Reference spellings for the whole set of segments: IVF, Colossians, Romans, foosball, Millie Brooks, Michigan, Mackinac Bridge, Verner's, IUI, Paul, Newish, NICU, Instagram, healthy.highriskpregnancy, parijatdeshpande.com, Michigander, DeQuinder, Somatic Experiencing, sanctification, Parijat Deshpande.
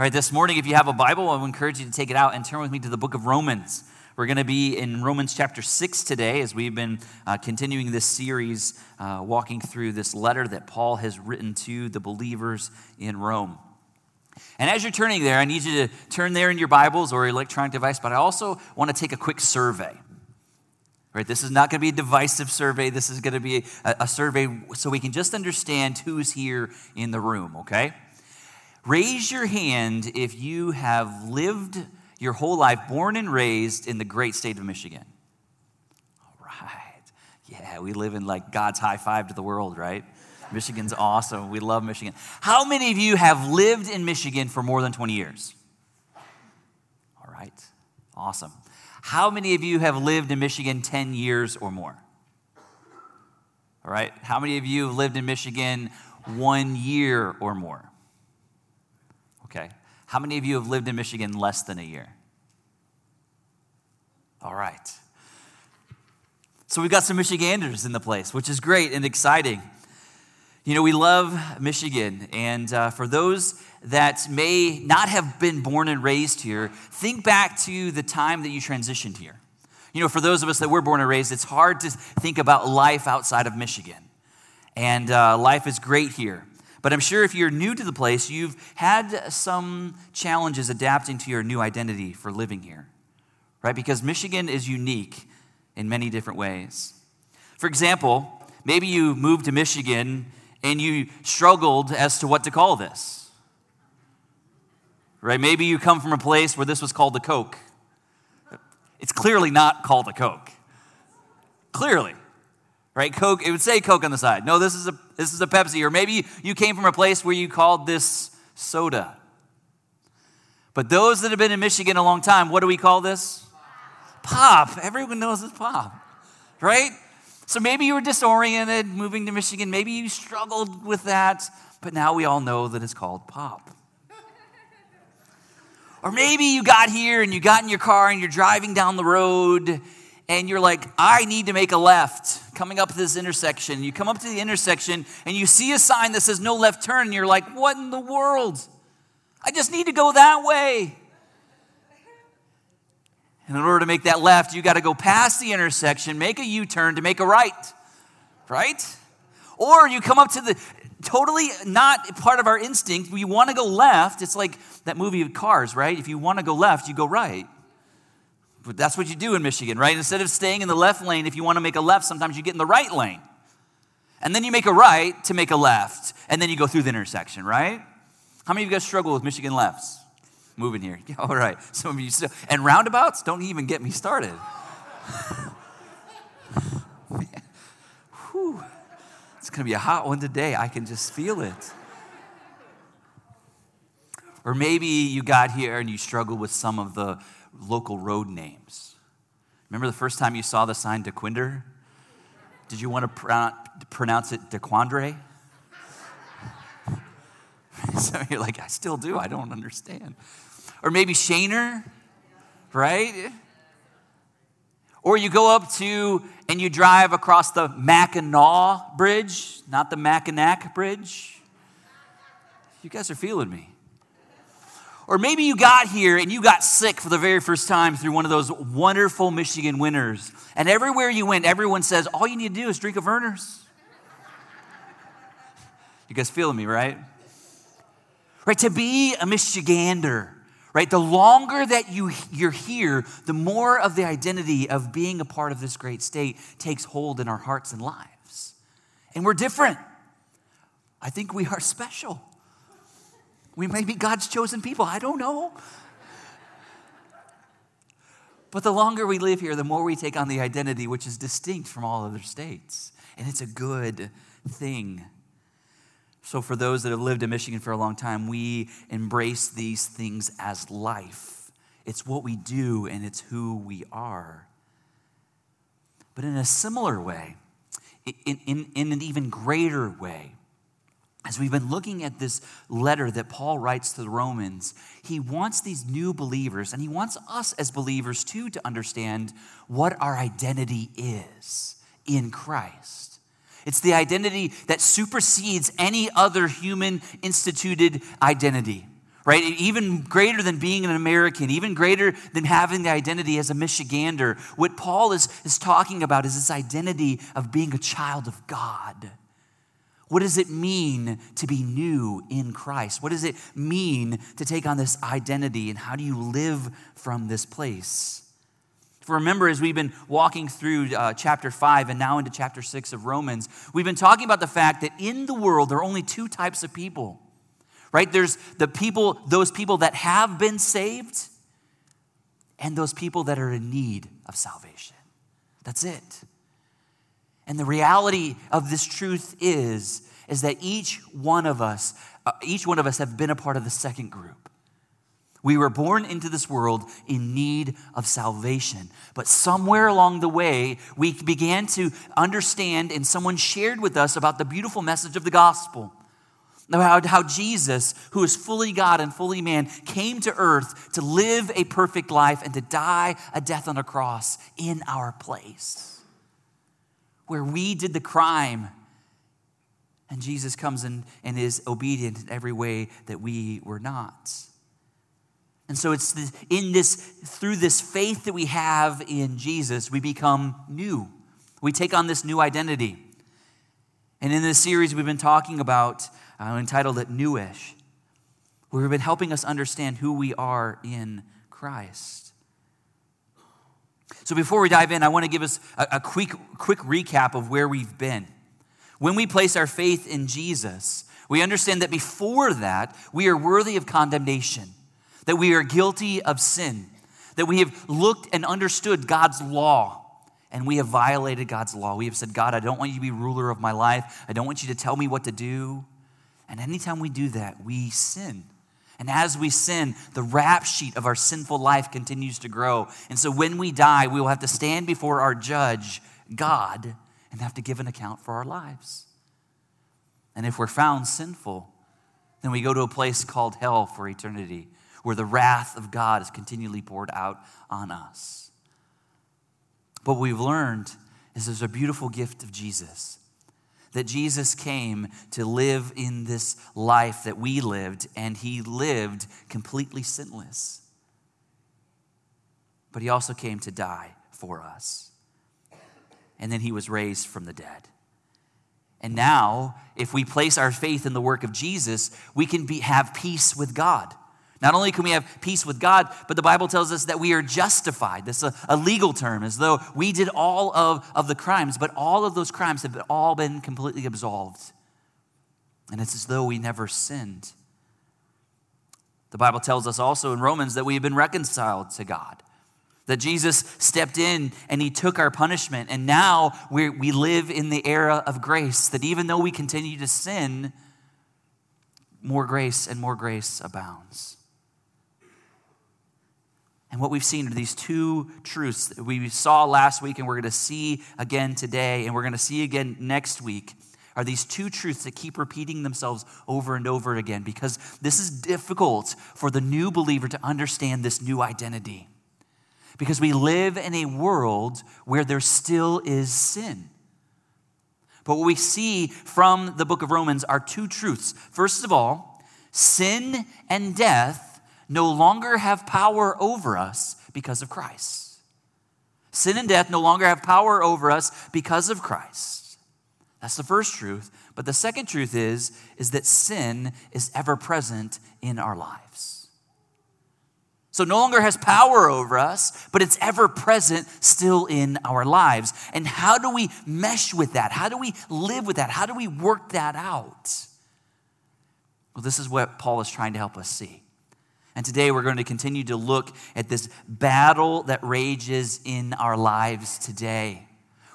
All right, this morning, if you have a Bible, I would encourage you to take it out and turn with me to the book of Romans. We're going to be in Romans chapter 6 today as we've been continuing this series, walking through this letter that Paul has written to the believers in Rome. And as you're turning there, I need you to turn there in your Bibles or electronic device, but I also want to take a quick survey. Right, this is not going to be a divisive survey. This is going to be a survey so we can just understand who's here in the room, okay? Raise your hand if you have lived your whole life, born and raised in the great state of Michigan. All right. Yeah, we live in like God's high five to the world, right? Michigan's awesome. We love Michigan. How many of you have lived in Michigan for more than 20 years? All right. Awesome. How many of you have lived in Michigan 10 years or more? All right. How many of you have lived in Michigan 1 year or more? Okay. How many of you have lived in Michigan less than a year? All right. So we've got some Michiganders in the place, which is great and exciting. You know, we love Michigan. And for those that may not have been born and raised here, think back to the time that you transitioned here. You know, for those of us that were born and raised, it's hard to think about life outside of Michigan. And life is great here. But I'm sure if you're new to the place, you've had some challenges adapting to your new identity for living here, right? Because Michigan is unique in many different ways. For example, maybe you moved to Michigan and you struggled as to what to call this, right? Maybe you come from a place where this was called the Coke. It's clearly not called the Coke, clearly. Right, Coke, it would say Coke on the side. No, this is a Pepsi. Or maybe you came from a place where you called this soda. But those that have been in Michigan a long time, what do we call this? Pop. Everyone knows it's pop, right? So maybe you were disoriented moving to Michigan. Maybe you struggled with that. But now we all know that it's called pop. Or maybe you got here and you got in your car and you're driving down the road and you're like, I need to make a left coming up to this intersection. You come up to the intersection and you see a sign that says no left turn. And you're like, what in the world? I just need to go that way. And in order to make that left, you got to go past the intersection, make a U-turn to make a right, right? Or you come up to the, totally not part of our instinct. We want to go left. It's like that movie of Cars, right? If you want to go left, you go right. But that's what you do in Michigan, right? Instead of staying in the left lane, if you want to make a left, sometimes you get in the right lane. And then you make a right to make a left. And then you go through the intersection, right? How many of you guys struggle with Michigan lefts? Moving here. Yeah, all right. Some of you still. And roundabouts? Don't even get me started. Whew. It's going to be a hot one today. I can just feel it. Or maybe you got here and you struggle with some of the local road names. Remember the first time you saw the sign DeQuinder? Did you want to pronounce it DeQuandre? So you're like, I still do. I don't understand. Or maybe Shaner, right? Or you go up to and you drive across the Mackinac Bridge, not the Mackinac Bridge. You guys are feeling me. Or maybe you got here and you got sick for the very first time through one of those wonderful Michigan winters. And everywhere you went, everyone says, all you need to do is drink a Verner's. You guys feeling me, right? Right, to be a Michigander, right? The longer that you're here, the more of the identity of being a part of this great state takes hold in our hearts and lives. And we're different. I think we are special. We may be God's chosen people. I don't know. But the longer we live here, the more we take on the identity, which is distinct from all other states. And it's a good thing. So for those that have lived in Michigan for a long time, we embrace these things as life. It's what we do and it's who we are. But in a similar way, in an even greater way, as we've been looking at this letter that Paul writes to the Romans, he wants these new believers, and he wants us as believers too to understand what our identity is in Christ. It's the identity that supersedes any other human-instituted identity, right? Even greater than being an American, even greater than having the identity as a Michigander. What Paul is talking about is this identity of being a child of God. What does it mean to be new in Christ? What does it mean to take on this identity, and how do you live from this place? If we remember, as we've been walking through chapter 5 and now into chapter 6 of Romans, we've been talking about the fact that in the world there are only two types of people, right? There's those people that have been saved, and those people that are in need of salvation. That's it. And the reality of this truth is that each one of us have been a part of the second group. We were born into this world in need of salvation. But somewhere along the way, we began to understand, and someone shared with us about the beautiful message of the gospel. About how Jesus, who is fully God and fully man, came to earth to live a perfect life and to die a death on a cross in our place, where we did the crime, and Jesus comes in and is obedient in every way that we were not. And so it's through this faith that we have in Jesus, we become new. We take on this new identity. And in this series we've been talking about, entitled it Newish, where we've been helping us understand who we are in Christ. So before we dive in, I want to give us a quick recap of where we've been. When we place our faith in Jesus, we understand that before that, we are worthy of condemnation, that we are guilty of sin, that we have looked and understood God's law, and we have violated God's law. We have said, God, I don't want you to be ruler of my life. I don't want you to tell me what to do. And anytime we do that, we sin. And as we sin, the rap sheet of our sinful life continues to grow. And so when we die, we will have to stand before our judge, God, and have to give an account for our lives. And if we're found sinful, then we go to a place called hell for eternity, where the wrath of God is continually poured out on us. But what we've learned is there's a beautiful gift of Jesus, that Jesus came to live in this life that we lived, and he lived completely sinless. But he also came to die for us. And then he was raised from the dead. And now, if we place our faith in the work of Jesus, we can have peace with God. Not only can we have peace with God, but the Bible tells us that we are justified. That's a legal term, as though we did all of the crimes, but all of those crimes have all been completely absolved. And it's as though we never sinned. The Bible tells us also in Romans that we have been reconciled to God, that Jesus stepped in and he took our punishment. And now we live in the era of grace, that even though we continue to sin, more grace and more grace abounds. And what we've seen are these two truths that we saw last week, and we're going to see again today, and we're going to see again next week, are these two truths that keep repeating themselves over and over again, because this is difficult for the new believer to understand this new identity, because we live in a world where there still is sin. But what we see from the book of Romans are two truths. First of all, sin and death no longer have power over us because of Christ. Sin and death no longer have power over us because of Christ. That's the first truth. But the second truth is that sin is ever present in our lives. So no longer has power over us, but it's ever present still in our lives. And how do we mesh with that? How do we live with that? How do we work that out? Well, this is what Paul is trying to help us see. And today we're going to continue to look at this battle that rages in our lives today.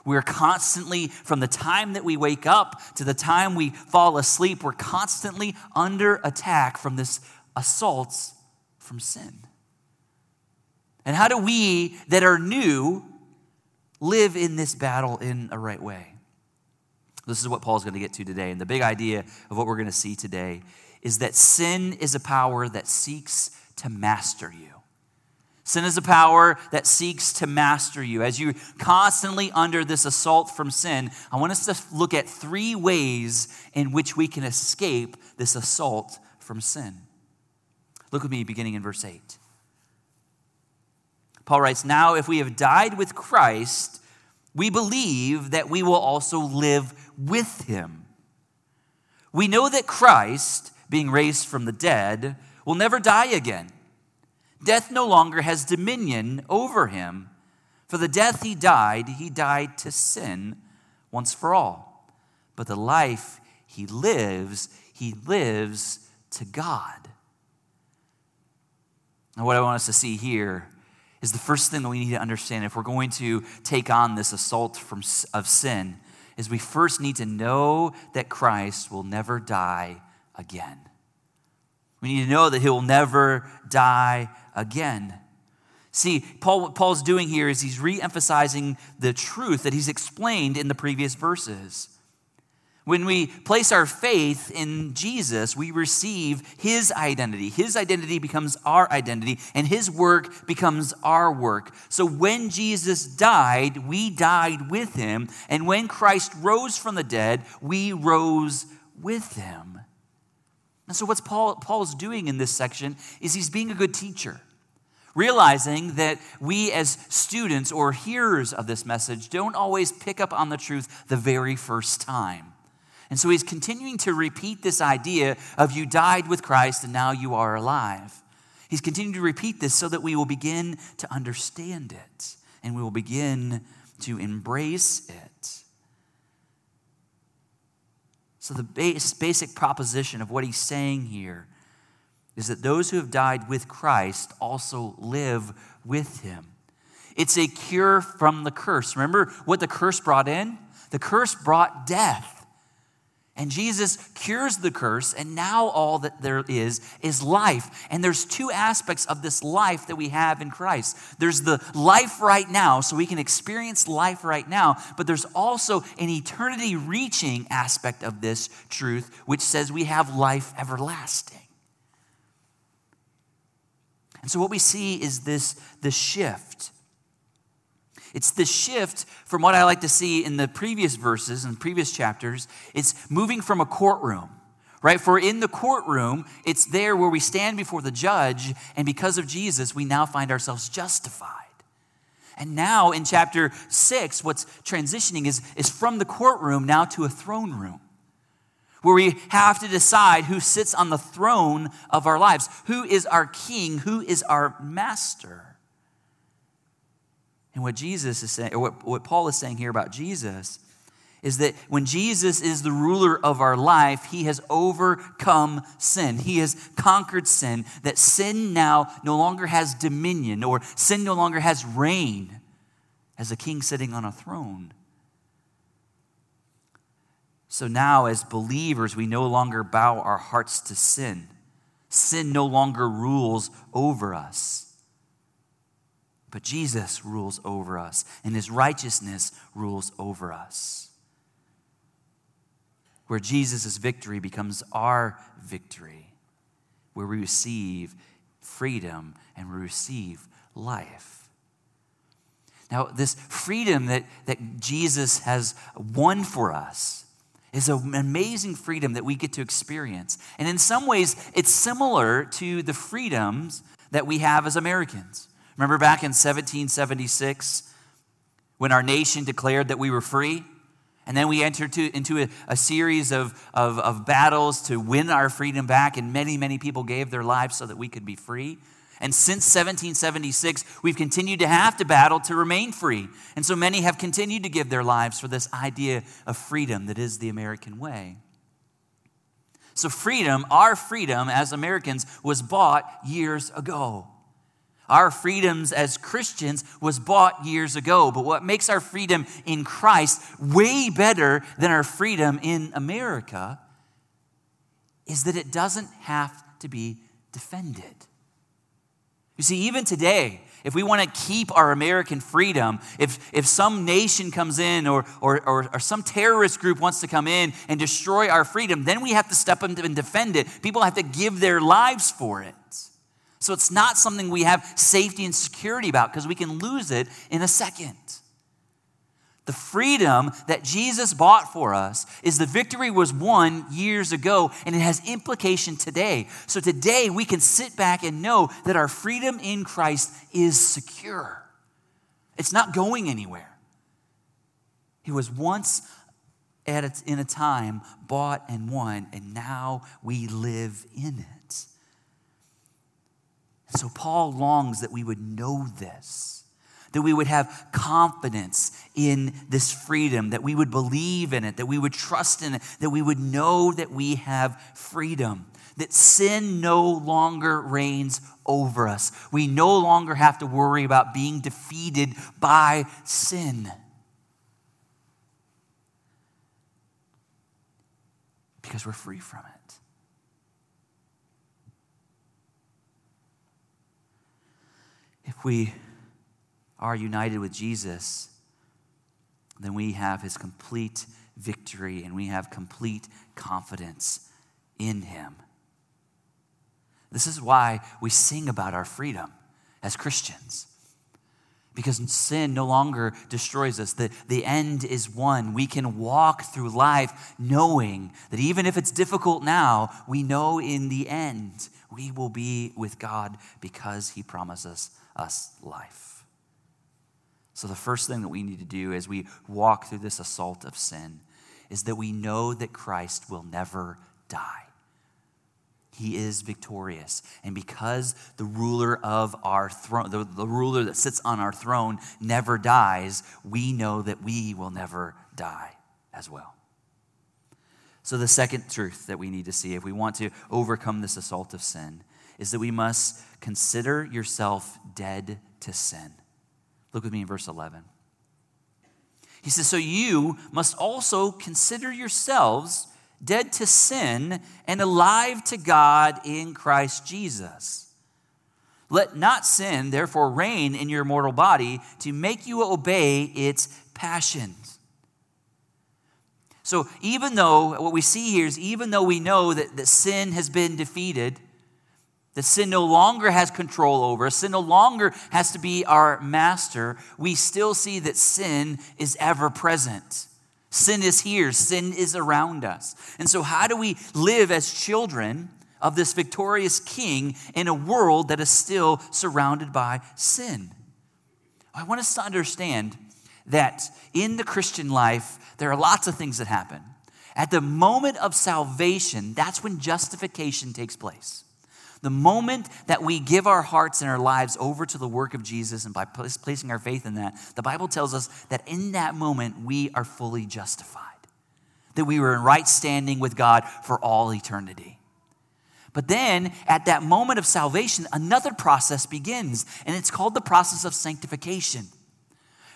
We're constantly, from the time that we wake up to the time we fall asleep, we're constantly under attack from this assault from sin. And how do we that are new live in this battle in a right way? This is what Paul's going to get to today. And the big idea of what we're going to see today is that sin is a power that seeks to master you. Sin is a power that seeks to master you. As you're constantly under this assault from sin, I want us to look at three ways in which we can escape this assault from sin. Look with me beginning in verse 8. Paul writes, "Now if we have died with Christ, we believe that we will also live with him. We know that Christ, being raised from the dead, will never die again. Death no longer has dominion over him. For the death he died to sin once for all. But the life he lives to God." Now, what I want us to see here is the first thing that we need to understand if we're going to take on this assault of sin is we first need to know that Christ will never die again. We need to know that he will never die again. See, what Paul's doing here is he's re-emphasizing the truth that he's explained in the previous verses. When we place our faith in Jesus, we receive his identity. His identity becomes our identity, and his work becomes our work. So when Jesus died, we died with him. And when Christ rose from the dead, we rose with him. And so what Paul's doing in this section is he's being a good teacher, realizing that we as students or hearers of this message don't always pick up on the truth the very first time. And so he's continuing to repeat this idea of you died with Christ and now you are alive. He's continuing to repeat this so that we will begin to understand it and we will begin to embrace it. So the basic proposition of what he's saying here is that those who have died with Christ also live with him. It's a cure from the curse. Remember what the curse brought in? The curse brought death. And Jesus cures the curse, and now all that there is life. And there's two aspects of this life that we have in Christ. There's the life right now, so we can experience life right now, but there's also an eternity-reaching aspect of this truth, which says we have life everlasting. And so what we see is this shift. It's the shift from what I like to see in the previous verses and previous chapters. It's moving from a courtroom, right? For in the courtroom, it's there where we stand before the judge, and because of Jesus, we now find ourselves justified. And now in chapter 6, what's transitioning is from the courtroom now to a throne room, where we have to decide who sits on the throne of our lives. Who is our king? Who is our master? And what Jesus is saying, or what Paul is saying here about Jesus, is that when Jesus is the ruler of our life, he has overcome sin. He has conquered sin, that sin now no longer has dominion, or sin no longer has reign as a king sitting on a throne. So now, as believers, we no longer bow our hearts to sin. Sin no longer rules over us. But Jesus rules over us, and his righteousness rules over us. Where Jesus' victory becomes our victory, where we receive freedom and we receive life. Now, this freedom that Jesus has won for us is an amazing freedom that we get to experience. And in some ways, it's similar to the freedoms that we have as Americans. Remember back in 1776 when our nation declared that we were free? And then we entered into a series of battles to win our freedom back, and many, many people gave their lives so that we could be free. And since 1776, we've continued to have to battle to remain free. And so many have continued to give their lives for this idea of freedom that is the American way. So freedom, our freedom as Americans, was bought years ago. Our freedoms as Christians was bought years ago, but what makes our freedom in Christ way better than our freedom in America is that it doesn't have to be defended. You see, even today, if we want to keep our American freedom, if some nation comes in or some terrorist group wants to come in and destroy our freedom, then we have to step up and defend it. People have to give their lives for it. So it's not something we have safety and security about because we can lose it in a second. The freedom that Jesus bought for us is the victory was won years ago and it has implication today. So today we can sit back and know that our freedom in Christ is secure. It's not going anywhere. It was once in a time bought and won, and now we live in it. So Paul longs that we would know this, that we would have confidence in this freedom, that we would believe in it, that we would trust in it, that we would know that we have freedom, that sin no longer reigns over us. We no longer have to worry about being defeated by sin. Because we're free from it. If we are united with Jesus, then we have his complete victory and we have complete confidence in him. This is why we sing about our freedom as Christians, because sin no longer destroys us. The end is won. We can walk through life knowing that even if it's difficult now, we know in the end we will be with God because he promises us life. So the first thing that we need to do as we walk through this assault of sin is that we know that Christ will never die. He is victorious. And because the ruler of our throne, the ruler that sits on our throne never dies, we know that we will never die as well. So the second truth that we need to see if we want to overcome this assault of sin is that we must consider yourself dead to sin. Look with me in verse 11. He says, so you must also consider yourselves dead to sin and alive to God in Christ Jesus. Let not sin, therefore, reign in your mortal body to make you obey its passions. So even though, what we see here is even though we know that sin has been defeated, that sin no longer has control over us, sin no longer has to be our master, we still see that sin is ever present. Sin is here, sin is around us. And so how do we live as children of this victorious king in a world that is still surrounded by sin? I want us to understand that in the Christian life, there are lots of things that happen. At the moment of salvation, that's when justification takes place. The moment that we give our hearts and our lives over to the work of Jesus and by placing our faith in that, the Bible tells us that in that moment, we are fully justified, that we were in right standing with God for all eternity. But then at that moment of salvation, another process begins, and it's called the process of sanctification.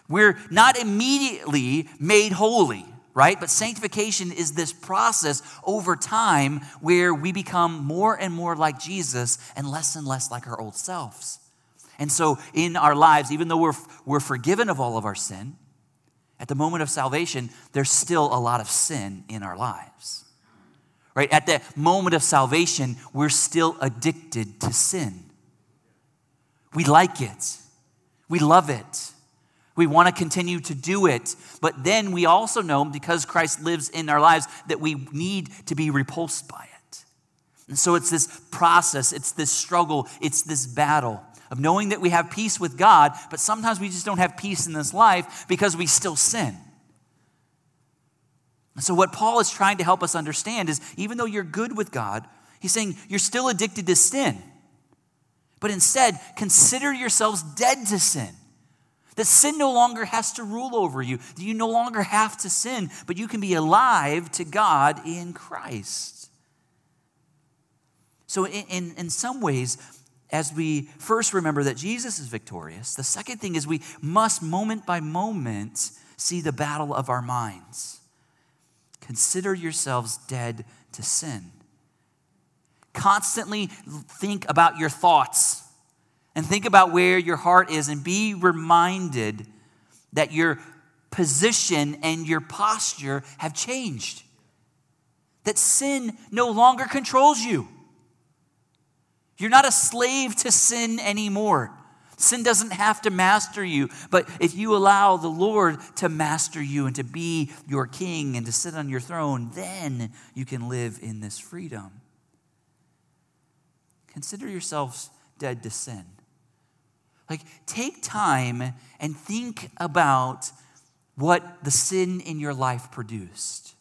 We're not immediately made holy, right? But sanctification is this process over time where we become more and more like Jesus and less like our old selves. And so in our lives, even though we're forgiven of all of our sin, at the moment of salvation, there's still a lot of sin in our lives, right? At the moment of salvation, we're still addicted to sin. We like it. We love it. We want to continue to do it, but then we also know because Christ lives in our lives that we need to be repulsed by it. And so it's this process, it's this struggle, it's this battle of knowing that we have peace with God, but sometimes we just don't have peace in this life because we still sin. And so what Paul is trying to help us understand is even though you're good with God, he's saying you're still addicted to sin, but instead consider yourselves dead to sin. That sin no longer has to rule over you. That you no longer have to sin, but you can be alive to God in Christ. So in some ways, as we first remember that Jesus is victorious, the second thing is we must moment by moment see the battle of our minds. Consider yourselves dead to sin. Constantly think about your thoughts and think about where your heart is, and be reminded that your position and your posture have changed. That sin no longer controls you. You're not a slave to sin anymore. Sin doesn't have to master you, but if you allow the Lord to master you and to be your king and to sit on your throne, then you can live in this freedom. Consider yourselves dead to sin. Like, take time and think about what the sin in your life produced.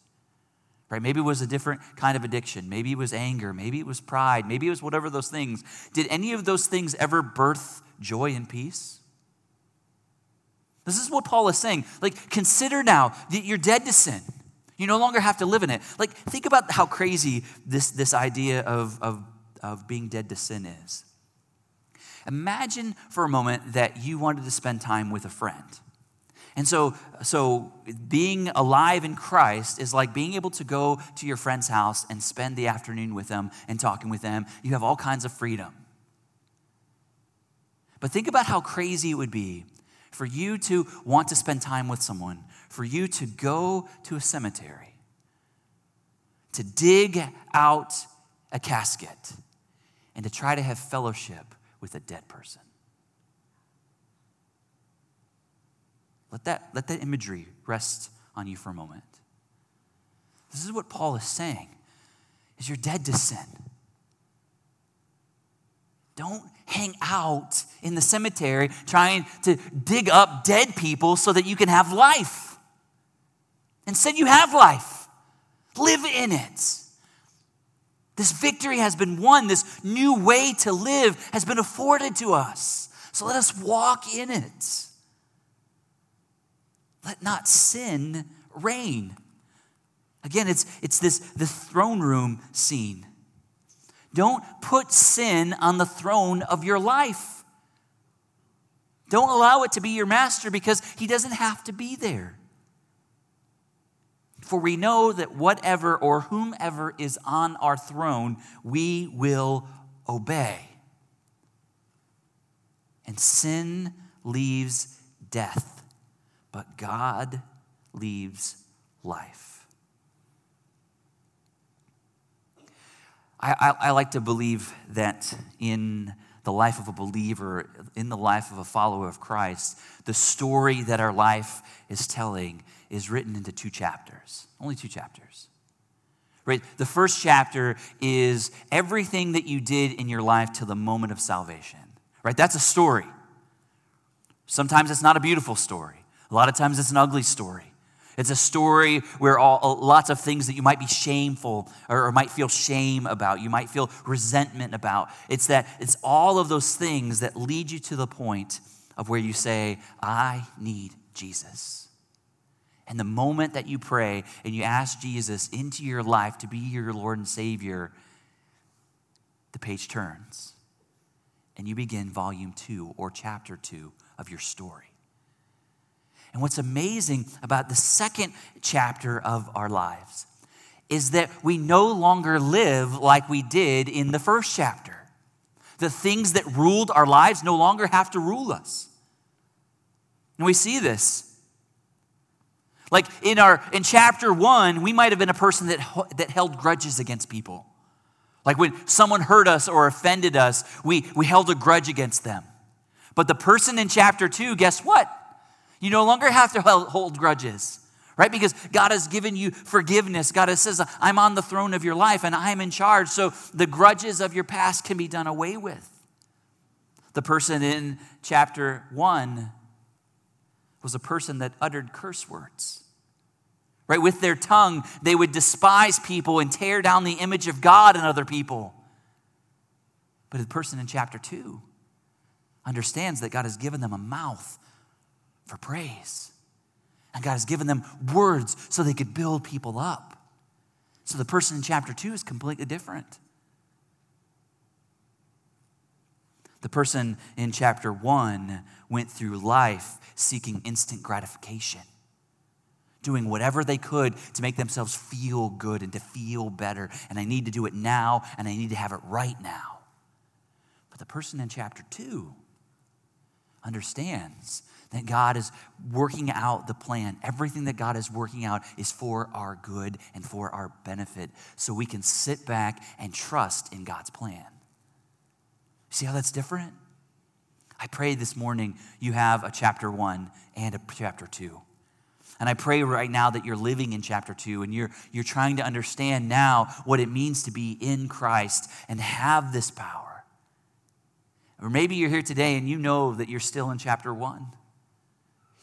Right? Maybe it was a different kind of addiction. Maybe it was anger. Maybe it was pride. Maybe it was whatever those things. Did any of those things ever birth joy and peace? This is what Paul is saying. Like, consider now that you're dead to sin. You no longer have to live in it. Like, think about how crazy this idea of being dead to sin is. Imagine for a moment that you wanted to spend time with a friend. And so being alive in Christ is like being able to go to your friend's house and spend the afternoon with them and talking with them. You have all kinds of freedom. But think about how crazy it would be for you to want to spend time with someone, for you to go to a cemetery, to dig out a casket, and to try to have fellowship with a dead person. Let that imagery rest on you for a moment. This is what Paul is saying, is you're dead to sin. Don't hang out in the cemetery trying to dig up dead people so that you can have life. Instead, you have life. Live in it. This victory has been won. This new way to live has been afforded to us. So let us walk in it. Let not sin reign. Again, it's this throne room scene. Don't put sin on the throne of your life. Don't allow it to be your master, because he doesn't have to be there. For we know that whatever or whomever is on our throne, we will obey. And sin leaves death, but God leaves life. I like to believe that in the life of a believer, in the life of a follower of Christ, the story that our life is telling is written into two chapters, only two chapters. Right? The first chapter is everything that you did in your life to the moment of salvation. Right? That's a story. Sometimes it's not a beautiful story. A lot of times it's an ugly story. It's a story where lots of things that you might be shameful or might feel shame about, you might feel resentment about. It's all of those things that lead you to the point of where you say, I need Jesus. And the moment that you pray and you ask Jesus into your life to be your Lord and Savior, the page turns and you begin volume 2 or chapter 2 of your story. And what's amazing about the second chapter of our lives is that we no longer live like we did in the first chapter. The things that ruled our lives no longer have to rule us. And we see this. Like in chapter 1, we might have been a person that held grudges against people. Like when someone hurt us or offended us, we held a grudge against them. But the person in chapter 2, guess what? You no longer have to hold grudges, right? Because God has given you forgiveness. God says, I'm on the throne of your life and I'm in charge. So the grudges of your past can be done away with. The person in chapter 1 was a person that uttered curse words, right? With their tongue, they would despise people and tear down the image of God and other people. But the person in chapter 2 understands that God has given them a mouth for praise. And God has given them words so they could build people up. So the person in chapter 2 is completely different. The person in chapter 1 went through life seeking instant gratification, doing whatever they could to make themselves feel good and to feel better. And I need to do it now, and I need to have it right now. But the person in chapter 2 understands that God is working out the plan. Everything that God is working out is for our good and for our benefit, so we can sit back and trust in God's plan. See how that's different? I pray this morning you have a chapter 1 and a chapter 2. And I pray right now that you're living in chapter 2 and you're trying to understand now what it means to be in Christ and have this power. Or maybe you're here today and you know that you're still in chapter 1.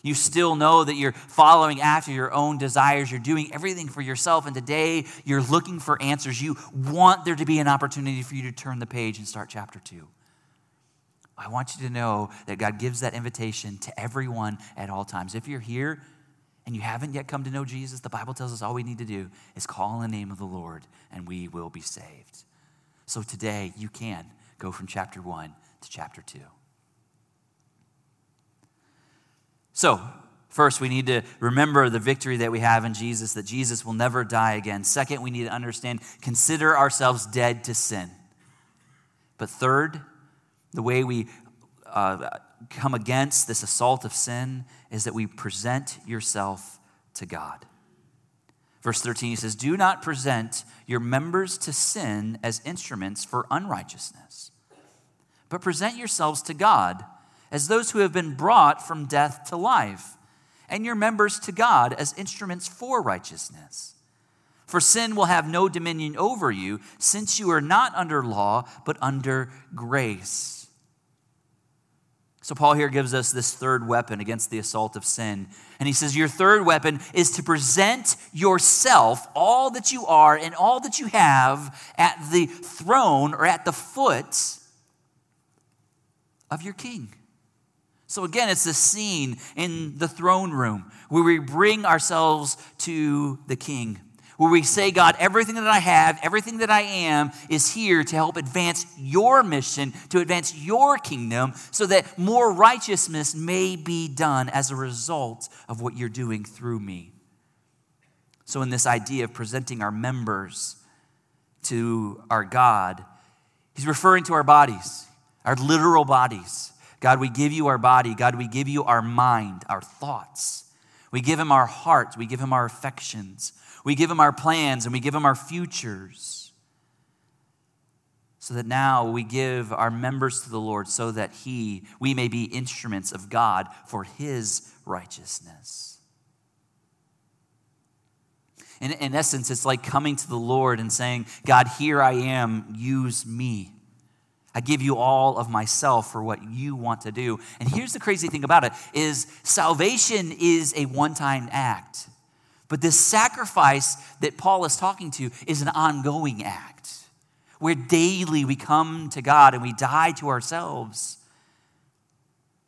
You still know that you're following after your own desires. You're doing everything for yourself. And today you're looking for answers. You want there to be an opportunity for you to turn the page and start chapter 2. I want you to know that God gives that invitation to everyone at all times. If you're here and you haven't yet come to know Jesus, the Bible tells us all we need to do is call on the name of the Lord and we will be saved. So today you can go from chapter 1 to chapter 2. So, first, we need to remember the victory that we have in Jesus, that Jesus will never die again. Second, we need to understand, consider ourselves dead to sin. But third, the way we come against this assault of sin is that we present yourself to God. Verse 13, he says, do not present your members to sin as instruments for unrighteousness, but present yourselves to God as those who have been brought from death to life, and your members to God as instruments for righteousness. For sin will have no dominion over you, since you are not under law, but under grace. So Paul here gives us this third weapon against the assault of sin. And he says, your third weapon is to present yourself, all that you are and all that you have, at the throne or at the foot of your king. So again, it's the scene in the throne room where we bring ourselves to the King, where we say, God, everything that I have, everything that I am is here to help advance your mission, to advance your kingdom, so that more righteousness may be done as a result of what you're doing through me. So in this idea of presenting our members to our God, he's referring to our bodies, our literal bodies. God, we give you our body. God, we give you our mind, our thoughts. We give him our heart. We give him our affections. We give him our plans, and we give him our futures. So that now we give our members to the Lord so that we may be instruments of God for his righteousness. In essence, it's like coming to the Lord and saying, God, here I am, use me. I give you all of myself for what you want to do. And here's the crazy thing about it, is salvation is a one-time act. But this sacrifice that Paul is talking to is an ongoing act, where daily we come to God and we die to ourselves.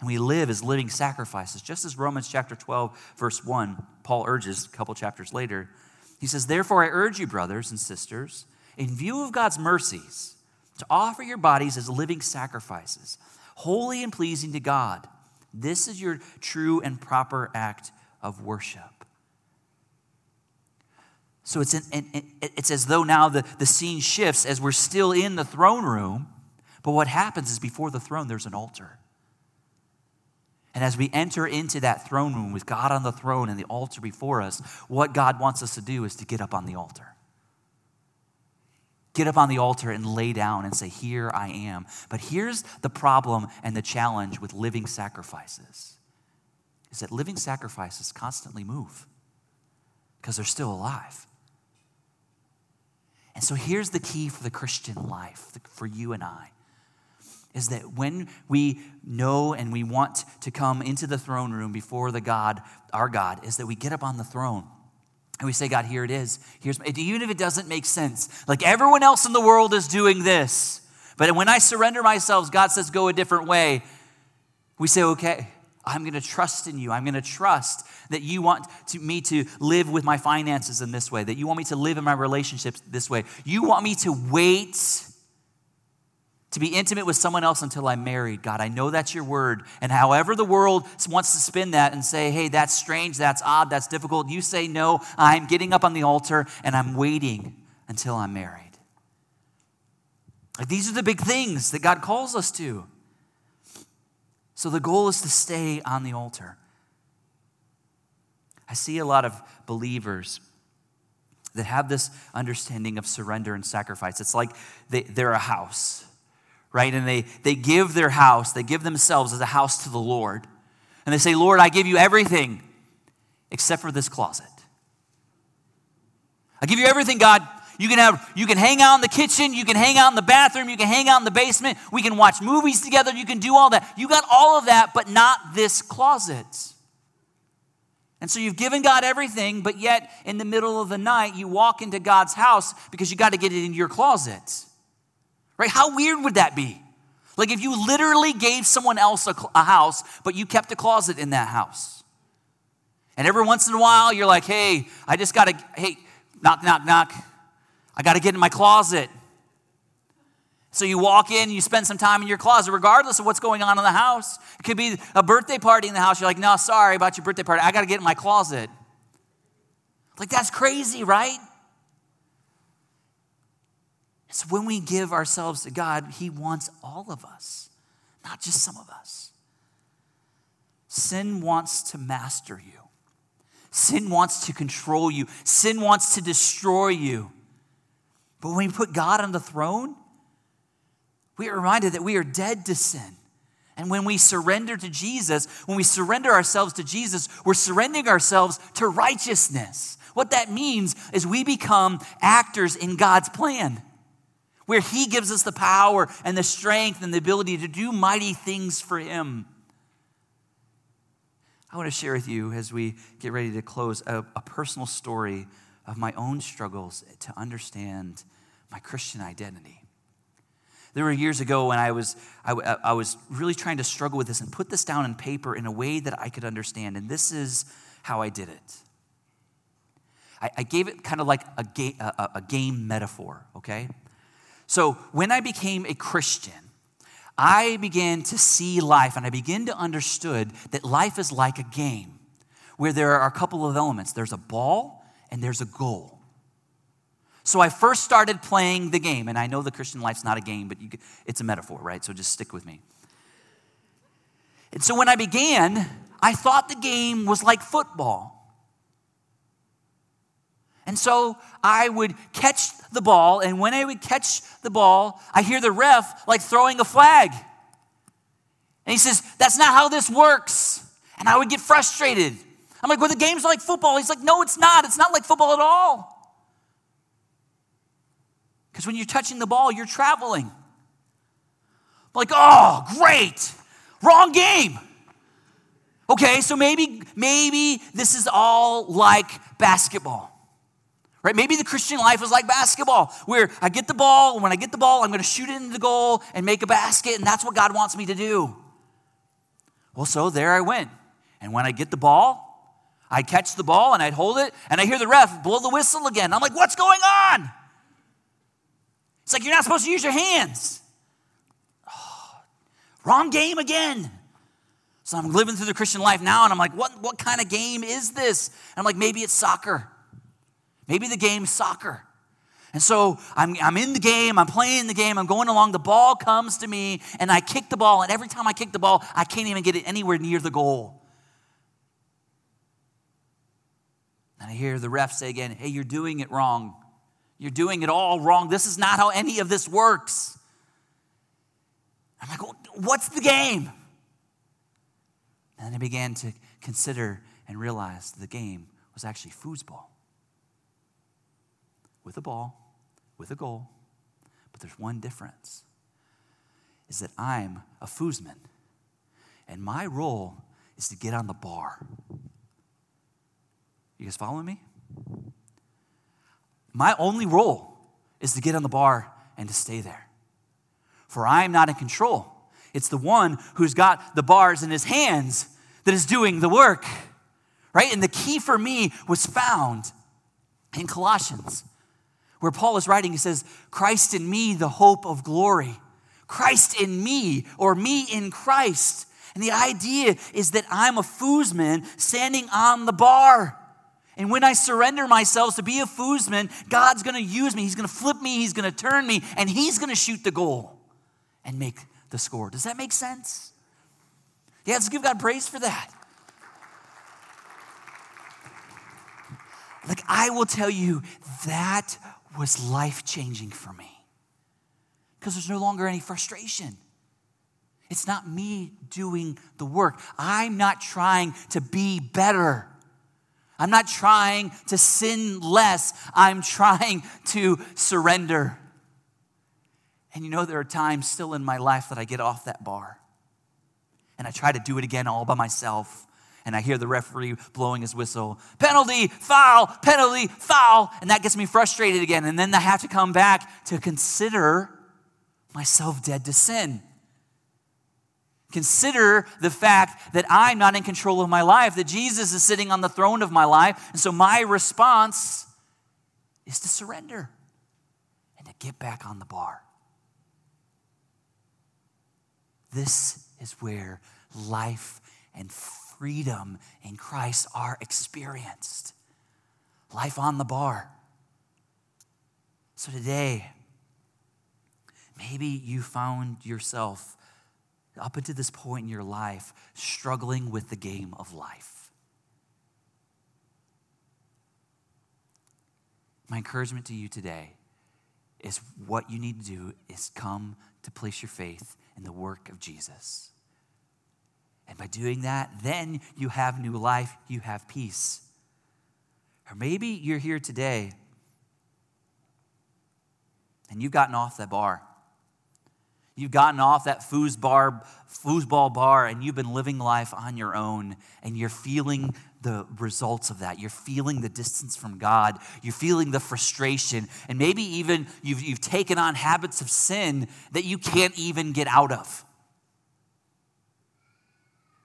And we live as living sacrifices. Just as Romans chapter 12, verse 1, Paul urges a couple chapters later. He says, therefore I urge you, brothers and sisters, in view of God's mercies, to offer your bodies as living sacrifices, holy and pleasing to God. This is your true and proper act of worship. So it's as though now the scene shifts as we're still in the throne room, but what happens is before the throne there's an altar. And as we enter into that throne room with God on the throne and the altar before us, what God wants us to do is to get up on the altar. Get up on the altar and lay down and say, here I am. But here's the problem and the challenge with living sacrifices, is that living sacrifices constantly move because they're still alive. And so here's the key for the Christian life, for you and I, is that when we know and we want to come into the throne room before our God, is that we get up on the throne. And we say, God, here it is. Even if it doesn't make sense, like everyone else in the world is doing this, but when I surrender myself, God says, go a different way. We say, okay, I'm going to trust in you. I'm going to trust that you want me to live with my finances in this way, that you want me to live in my relationships this way. You want me to wait to be intimate with someone else until I'm married. God, I know that's your word. And however the world wants to spin that and say, hey, that's strange, that's odd, that's difficult, you say, no, I'm getting up on the altar and I'm waiting until I'm married. Like, these are the big things that God calls us to. So the goal is to stay on the altar. I see a lot of believers that have this understanding of surrender and sacrifice. It's like they're a house, right? And they give their house, they give themselves as a house to the Lord. And they say, Lord, I give you everything except for this closet. I give you everything, God. You can hang out in the kitchen, you can hang out in the bathroom, you can hang out in the basement, we can watch movies together, you can do all that. You got all of that, but not this closet. And so you've given God everything, but yet in the middle of the night, you walk into God's house because you got to get it in your closet, right? How weird would that be? Like if you literally gave someone else a house, but you kept a closet in that house. And every once in a while, you're like, hey, I just got to, hey, knock, knock, knock. I got to get in my closet. So you walk in, you spend some time in your closet, regardless of what's going on in the house. It could be a birthday party in the house. You're like, no, sorry about your birthday party. I got to get in my closet. Like, that's crazy, right? So when we give ourselves to God, he wants all of us, not just some of us. Sin wants to master you. Sin wants to control you. Sin wants to destroy you. But when we put God on the throne, we are reminded that we are dead to sin. And when we surrender to Jesus, when we surrender ourselves to Jesus, we're surrendering ourselves to righteousness. What that means is we become actors in God's plan, where he gives us the power and the strength and the ability to do mighty things for him. I want to share with you, as we get ready to close, a personal story of my own struggles to understand my Christian identity. There were years ago when I was really trying to struggle with this and put this down on paper in a way that I could understand, and this is how I did it. I gave it kind of like a game metaphor, okay? So when I became a Christian, I began to see life, and I began to understood that life is like a game where there are a couple of elements. There's a ball, and there's a goal. So I first started playing the game, and I know the Christian life's not a game, but it's a metaphor, right? So just stick with me. And so when I began, I thought the game was like football. And so I would catch the ball, and when I would catch the ball, I hear the ref like throwing a flag. And he says, that's not how this works. And I would get frustrated. I'm like, well, the game's like football. He's like, no, it's not. It's not like football at all. Because when you're touching the ball, you're traveling. I'm like, oh, great. Wrong game. Okay, so maybe this is all like basketball. Right? Maybe the Christian life is like basketball, where I get the ball, and when I get the ball, I'm going to shoot it into the goal and make a basket, and that's what God wants me to do. Well, so there I went. And when I get the ball, I'd catch the ball and I'd hold it, and I hear the ref blow the whistle again. I'm like, what's going on? It's like, you're not supposed to use your hands. Oh, wrong game again. So I'm living through the Christian life now, and I'm like, what kind of game is this? And I'm like, maybe it's soccer. Maybe the game's soccer. And so I'm in the game, I'm playing the game, I'm going along, the ball comes to me, and I kick the ball, and every time I kick the ball, I can't even get it anywhere near the goal. And I hear the ref say again, hey, you're doing it wrong. You're doing it all wrong. This is not how any of this works. I'm like, what's the game? And then I began to consider and realize the game was actually foosball. With a ball, with a goal. But there's one difference, is that I'm a foosman. And my role is to get on the bar. You guys following me? My only role is to get on the bar and to stay there. For I am not in control. It's the one who's got the bars in his hands that is doing the work, right? And the key for me was found in Colossians, where Paul is writing, he says, Christ in me, the hope of glory. Christ in me or me in Christ. And the idea is that I'm a foosman standing on the bar. And when I surrender myself to be a foosman, God's going to use me. He's going to flip me. He's going to turn me. And he's going to shoot the goal and make the score. Does that make sense? Yeah, let's give God praise for that. Like, I will tell you, that was life-changing for me. Because there's no longer any frustration. It's not me doing the work. I'm not trying to be better. I'm not trying to sin less. I'm trying to surrender. And you know, there are times still in my life that I get off that bar. And I try to do it again all by myself. And I hear the referee blowing his whistle. Penalty, foul, penalty, foul. And that gets me frustrated again. And then I have to come back to consider myself dead to sin. Consider the fact that I'm not in control of my life, that Jesus is sitting on the throne of my life. And so my response is to surrender and to get back on the bar. This is where life and freedom in Christ are experienced. Life on the bar. So today, maybe you found yourself up until this point in your life struggling with the game of life. My encouragement to you today is what you need to do is come to place your faith in the work of Jesus. And by doing that, then you have new life, you have peace. Or maybe you're here today and you've gotten off that bar. You've gotten off that foosball bar and you've been living life on your own and you're feeling the results of that. You're feeling the distance from God. You're feeling the frustration. And maybe even you've taken on habits of sin that you can't even get out of.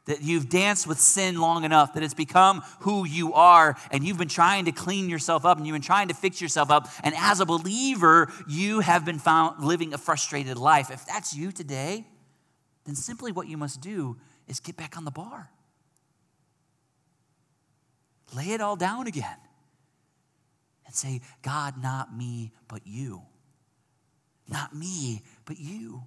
That you've danced with sin long enough that it's become who you are, and you've been trying to clean yourself up and you've been trying to fix yourself up. And as a believer, you have been found living a frustrated life. If that's you today, then simply what you must do is get back on the bar. Lay it all down again and say, God, not me, but you. Not me, but you.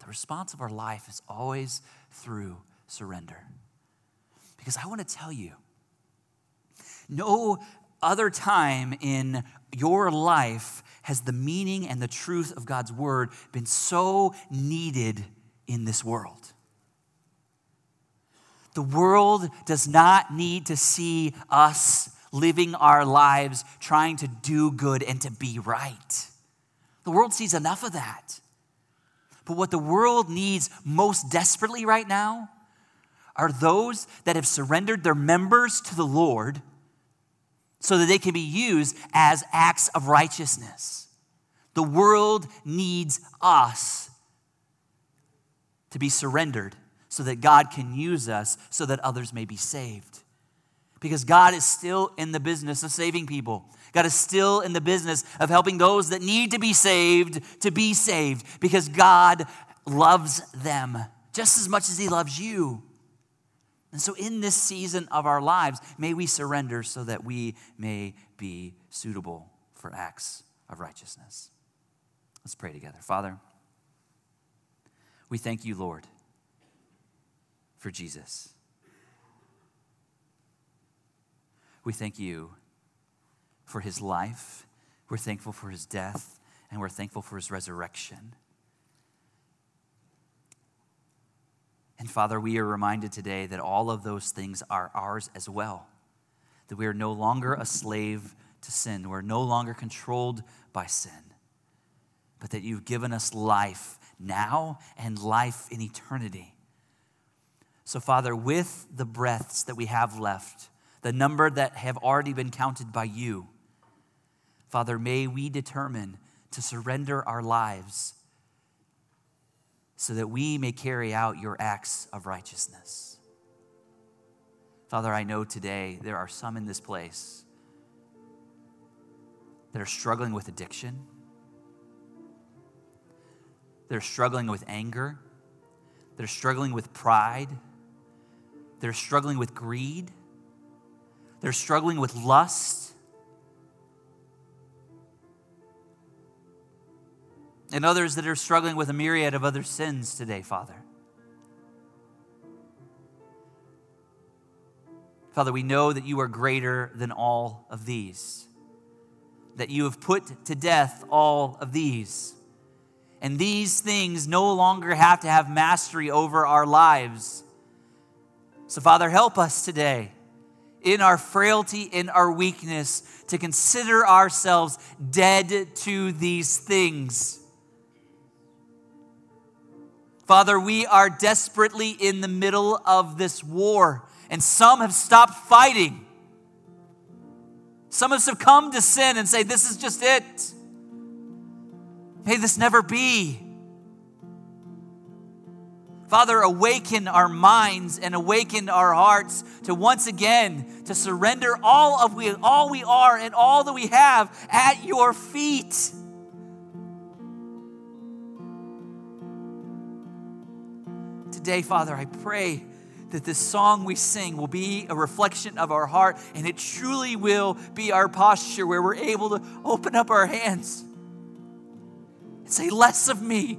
The response of our life is always through surrender. Because I want to tell you, no other time in your life has the meaning and the truth of God's word been so needed in this world. The world does not need to see us living our lives trying to do good and to be right. The world sees enough of that. But what the world needs most desperately right now are those that have surrendered their members to the Lord so that they can be used as acts of righteousness. The world needs us to be surrendered so that God can use us so that others may be saved. Because God is still in the business of saving people. God is still in the business of helping those that need to be saved to be saved, because God loves them just as much as he loves you. And so in this season of our lives, may we surrender so that we may be suitable for acts of righteousness. Let's pray together. Father, we thank you, Lord, for Jesus. We thank you for his life, we're thankful for his death, and we're thankful for his resurrection. And Father, we are reminded today that all of those things are ours as well, that we are no longer a slave to sin, we're no longer controlled by sin, but that you've given us life now and life in eternity. So Father, with the breaths that we have left, the number that have already been counted by you, Father, may we determine to surrender our lives so that we may carry out your acts of righteousness. Father, I know today there are some in this place that are struggling with addiction. They're struggling with anger. They're struggling with pride. They're struggling with greed. They're struggling with lust. And others that are struggling with a myriad of other sins today, Father. Father, we know that you are greater than all of these, that you have put to death all of these. And these things no longer have to have mastery over our lives. So, Father, help us today in our frailty, in our weakness, to consider ourselves dead to these things. Father, we are desperately in the middle of this war, and some have stopped fighting. Some have succumbed to sin and say, this is just it. May this never be. Father, awaken our minds and awaken our hearts to once again to surrender all we are and all that we have at your feet. Today, Father, I pray that this song we sing will be a reflection of our heart, and it truly will be our posture where we're able to open up our hands and say, less of me.